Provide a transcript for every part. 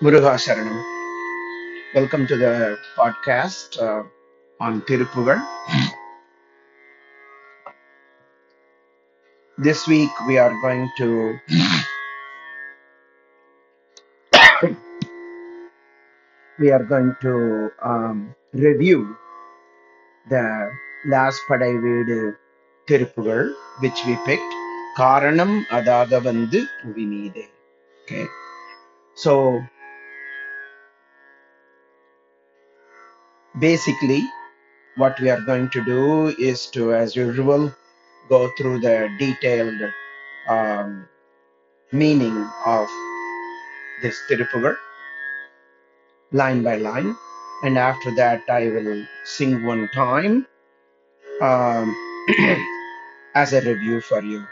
Muruga Sharanam. Welcome to the podcast on Thiruppugazh. This week we are going to review the last Padai Veedu Thiruppugazh, which we picked, Karanam Adaga Vandu Vinide. Okay, so basically what we are going to do is to, as usual, go through the detailed meaning of this Thiruppugazh line by line, and after that I will sing one time as a review for you.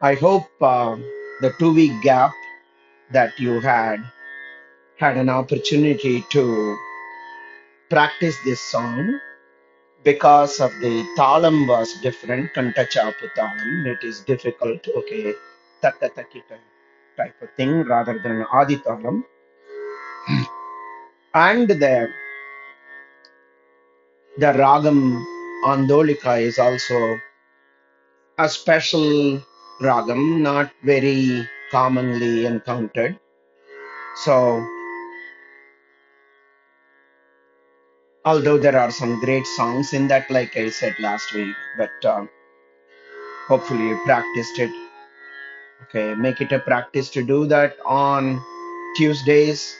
I hope the 2-week gap that you had an opportunity to practice this song, because of the talam was different. Kanta chapa thalam, it is difficult, okay, taka takita type of thing rather than adi talam. And the ragam Andolika is also a special ragam, not very commonly encountered. So, although there are some great songs in that, like I said last week, but hopefully you practiced it. Okay, make it a practice to do that on Tuesdays,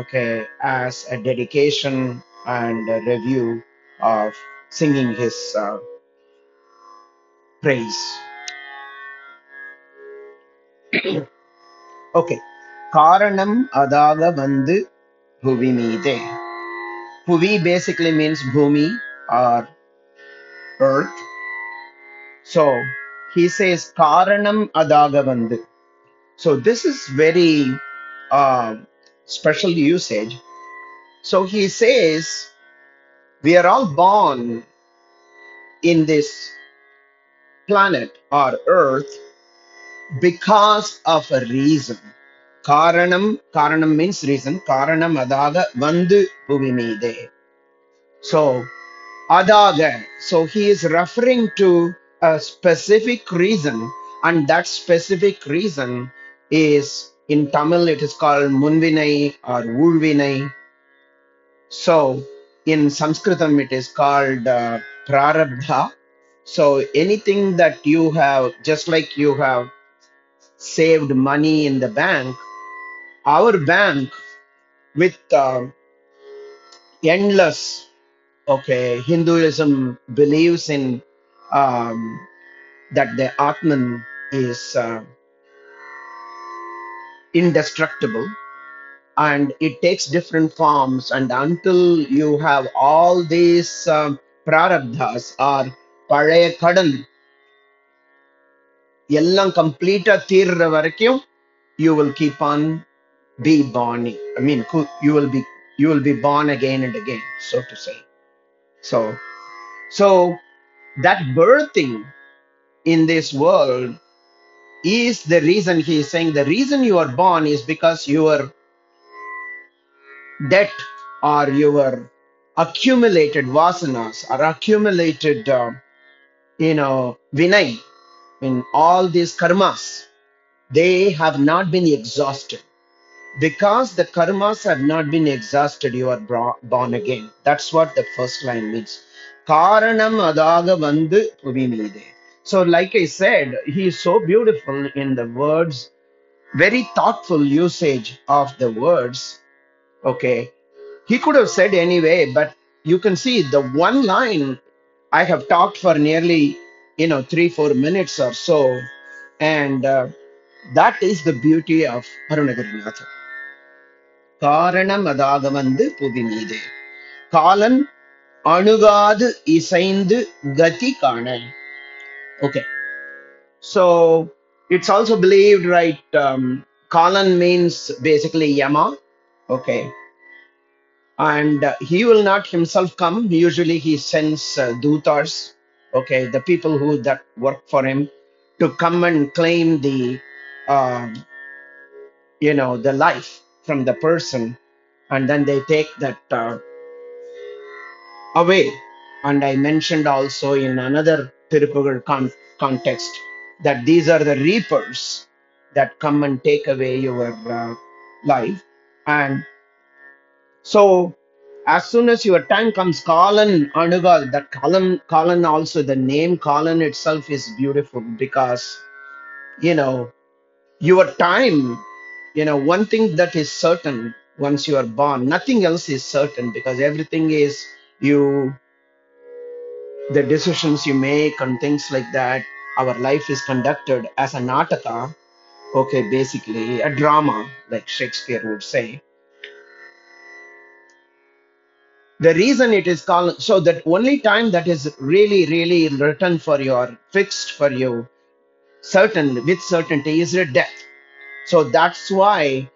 okay, as a dedication and a review of singing his praise. Okay, Karanam Adaga Vandu Vinide. Puvi basically means bhumi or earth. So he says Karanam Adaga Vandu. So this is very special usage. So he says we are all born in this planet or earth because of a reason. Karanam means reason. Karanam Adaga Vandu Bhuvimide. So, Adaga. So, he is referring to a specific reason, and that specific reason is, in Tamil, it is called Munvinai or Ulvinai. So, in Sanskritam, it is called Prarabdha. So, anything that you have, just like you have saved money in the bank, our bank with endless, okay, Hinduism believes in that the Atman is indestructible, and it takes different forms, and until you have all these prarabdhas or palaya kadan, yellam complete theerra varaikkum, you will keep on be born. I mean, you will be born again and again, so to say. So that birthing in this world is the reason. He is saying the reason you are born is because your debt or your accumulated vasanas or accumulated vinai, in all these karmas, they have not been exhausted. Because the karmas have not been exhausted, you are born again. That's what the first line means. Karanam Adaga Vandu Vinide. So, like I said, he is so beautiful in the words, very thoughtful usage of the words. Okay, he could have said anyway, but you can see the one line. I have talked for nearly 3-4 minutes or so, and that is the beauty of Arunagirinathar. Karanam Adaga Vandu Vinide. Kalan Anugadu Isaindu Gati Kaanai. Okay, so it's also believed, right? Kalan means basically Yama, okay, and he will not himself come. Usually he sends dutars, okay, the people who that work for him, to come and claim the the life from the person, and then they take that away. And I mentioned also in another Thiruppugazh context that these are the reapers that come and take away your life. And so as soon as your time comes, Kalan Anugal, that Kalan also, the name Kalan itself is beautiful because, you know, your time, you know, one thing that is certain once you are born, nothing else is certain, because everything is the decisions you make and things like that. Our life is conducted as a nataka, okay, basically a drama, like Shakespeare would say. The reason it is called, so that only time that is really, really written for you, fixed for you, certain, with certainty, is your death. So that's why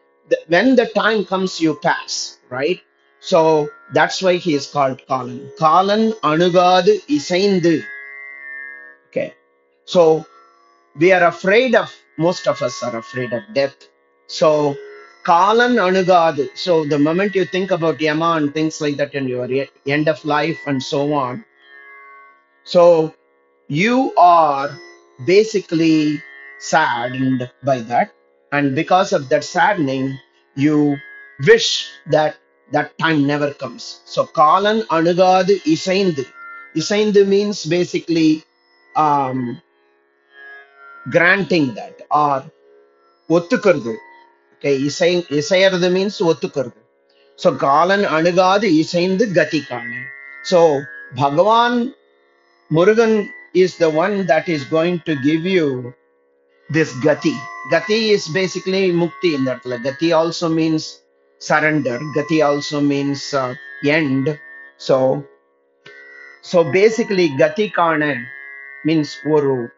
when the time comes, you pass, right? So that's why he is called Kalan. Kalan Anugadu Isaindu. Okay. So we are afraid of, most of us are afraid of death. So Kalan Anugadu. So the moment you think about Yama and things like that in your end of life and so on, so you are basically saddened by that. And because of that saddening, you wish that that time never comes. So Kalan Anugadu Isaindu. Isaindu means basically granting that or Ottukurdu. Okay, Isayardu means Ottukurdu. So Kalan Anugadu Isaindu Gatikana. So Bhagavan Murugan is the one that is going to give you this Gati. Gati is basically Mukti in that. Gati also means surrender. Gati also means end. So basically Gati Kana means oru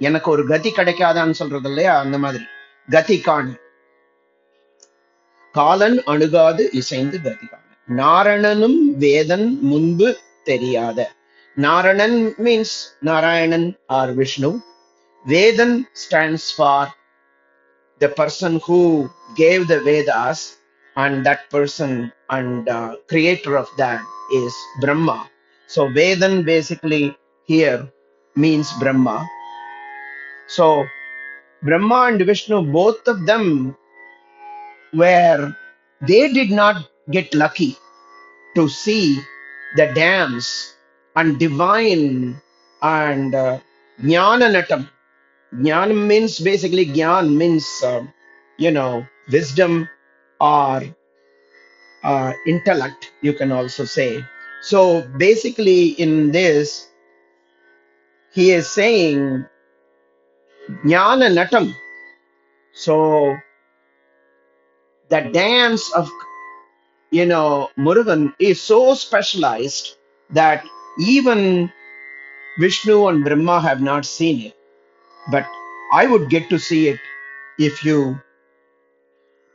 enakku oru gati kedakadanu solradhu illaya andha madri Gati Kana. Kalan Anugadu Isaindu Gati Kana. Narayananum Vedan Munbu Theriyada. Narayanan means Narayanan or Vishnu. Vedan stands for the person who gave the Vedas, and that person and creator of that is Brahma. So Vedan basically here means Brahma. So Brahma and Vishnu, both of them were, they did not get lucky to see the dams and divine and Jnananatam. Jnana means basically, Jnana means, you know, wisdom or intellect, you can also say. So basically in this, he is saying Jnana Natam. So the dance of, you know, Murugan is so specialized that even Vishnu and Brahma have not seen it. But I would get to see it if you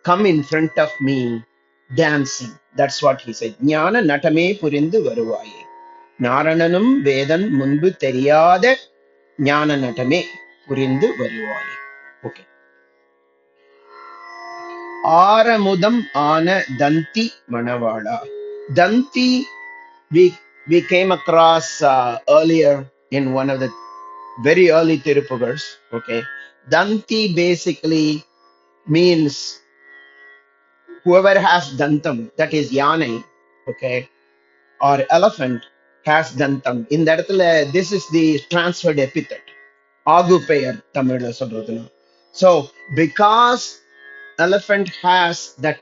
come in front of me dancing. That's what he said. Jnana natame purindu varuvaye. Narayananum vedan munbu theriyada jnana natame purindu varuvaye. Okay. Aramudam ana danti manavada. Danti, we came across earlier in one of the very early Thiruppugazhs, okay. Danti basically means whoever has dantam, that is yane, okay, or elephant has dantam. In that, this is the transferred epithet. Agupeyar Tamil Sabrodhana. So, because elephant has the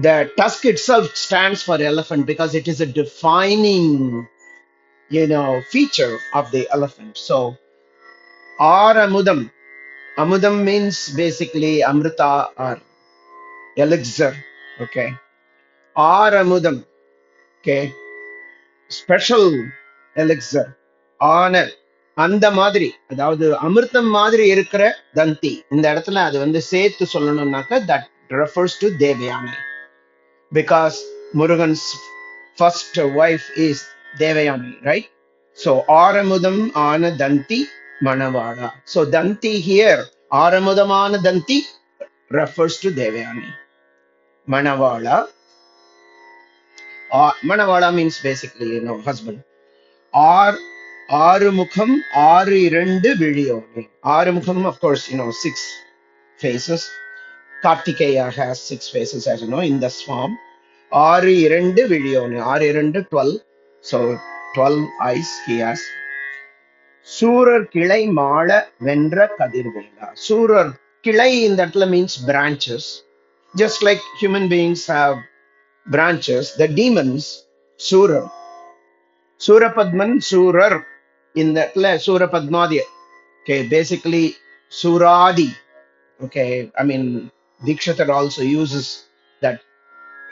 tusk itself stands for elephant because it is a defining, you know, feature of the elephant. So, Aramudam. Amudam means basically Amrita or elixir. Okay. Aramudam. Okay. Special elixir. Honor. Andha madri. Adhaavadhu Amritam madri irukkara danti. In the edathula adu vandu sethu sollanumnaka that refers to Devayani. Because Murugan's first wife is Devayani, right? So, Aramudam ana danti manavada. So, danti here, Aramudam ana danti refers to Devayani. Manavala. Manavala means basically, husband. Arumukham, Arirendu Viliyone. Arumukham, of course, 6 faces. Kartikeya has 6 faces, as you know, in this form. Arirendu Viliyone. Arirendu 12. So, 12 eyes he has. Surar Kilai Mala Vendra Kadirvela. Surar Kilai in that means branches. Just like human beings have branches, the demons, Surar. Surapadman, Surar. In that Surapadma. Okay, basically Suradi. Okay, Dikshatar also uses that,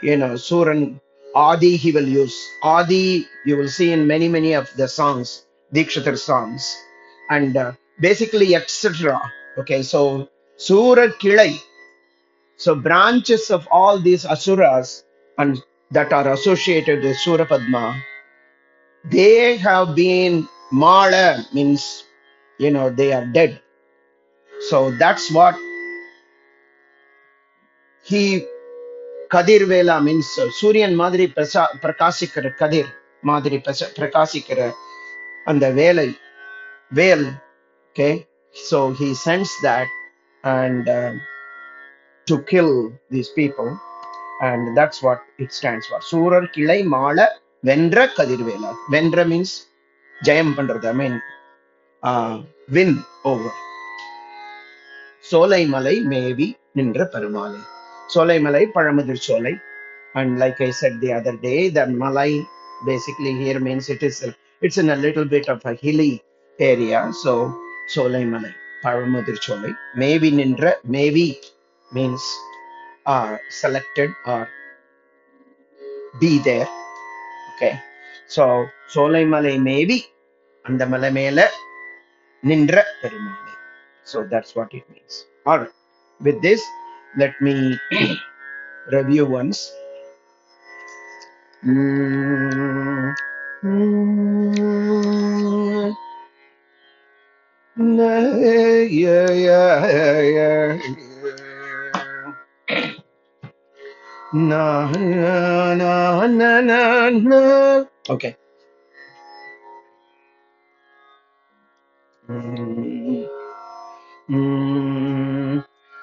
Suran Adi he will use. Adi you will see in many of the songs. Dikshatar songs and basically etc. Okay, so Sura Kilai, so branches of all these asuras and that are associated with Surapadma, they have been mala means they are dead. So that's what he Kadirvela means Suryan Madri Prakasikara Kadir Madri Prakasikara. And the Vel, okay, so he sends that and to kill these people, and that's what it stands for. Surar Kilai Mala Vendra Kadirvela. Vendra means Jayampandra, win over. Solai Malai Mevi Nindra Paramale. Solai Malai Paramudir Solai, and like I said the other day, the Malai basically here means it's in a little bit of a hilly area, so Solai Malai, Paramudir Solai. Maybe Nindra, maybe means selected or be there. Okay, so Solai Malai maybe, and the Malai Mela Nindra Perumale. So that's what it means. Alright, with this, let me review once. Okay.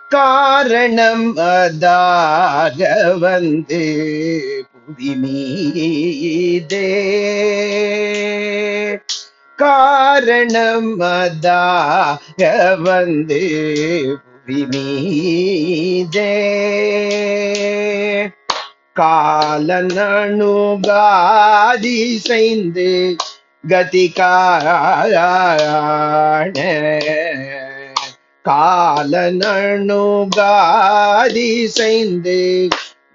Karanam Adaga Vandu Vinide, Karanam Adaga Vandu Vinide, Kalananu Gadi Sainde Gatikarane, Kalananu Gadi Sainde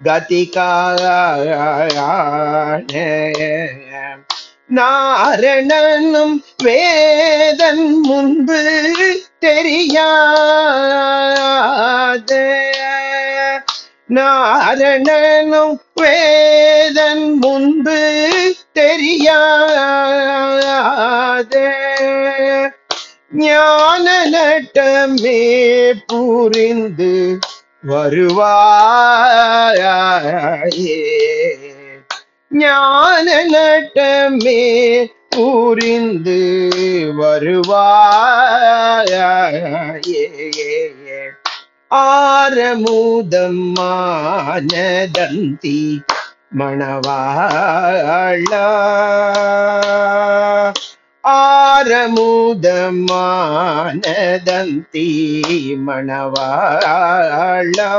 Gatikarane. Narayanum Vedan Munbu Teriyade, Narayanum Vedan Munbu Teriyade, Jnananattame Purindu Varuvaye, Jnananattame Purindu Varuvaye, Aramudamanadanti Manavala, Aramudamanadanti Manavala,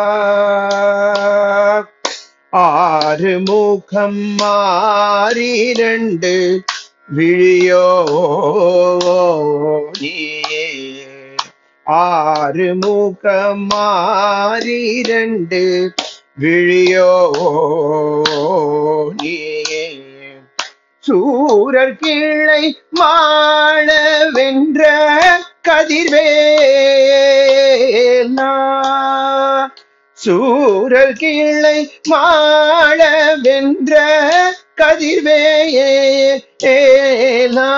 Arumukham Arirendu Viliyone, Arumukham Arirendu Viliyone. Surar Kilai Mala Vendra Kadirvela, Surar Kilai Mala Vendra Kadirvela,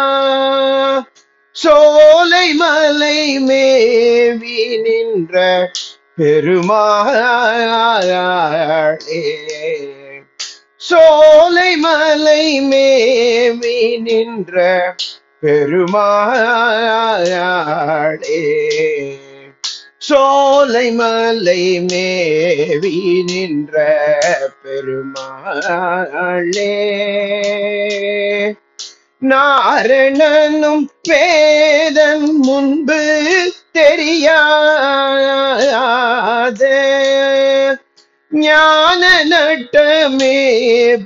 Solai Malai Mevi Nindra பெருமாளே சோலை மலை மேவி நின்ற பெருமாளே சோலை மலை மேவி நின்ற பெருமாளே நாரணனும் பேதன் முன்பு தெரியாதே ஞான நட்டமே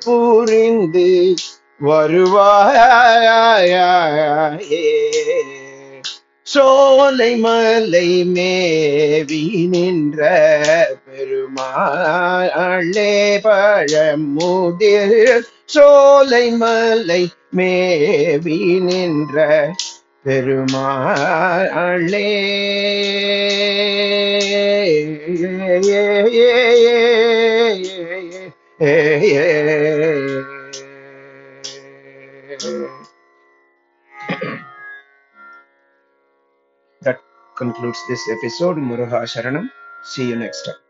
புரிந்து வருவாயே சோலை மலை மேவி நின்ற பெருமாளே பழமுதிர் சோலை மலை மேவி நின்ற பெருமாளே That concludes this episode. Muruga Sharanam. See you next time.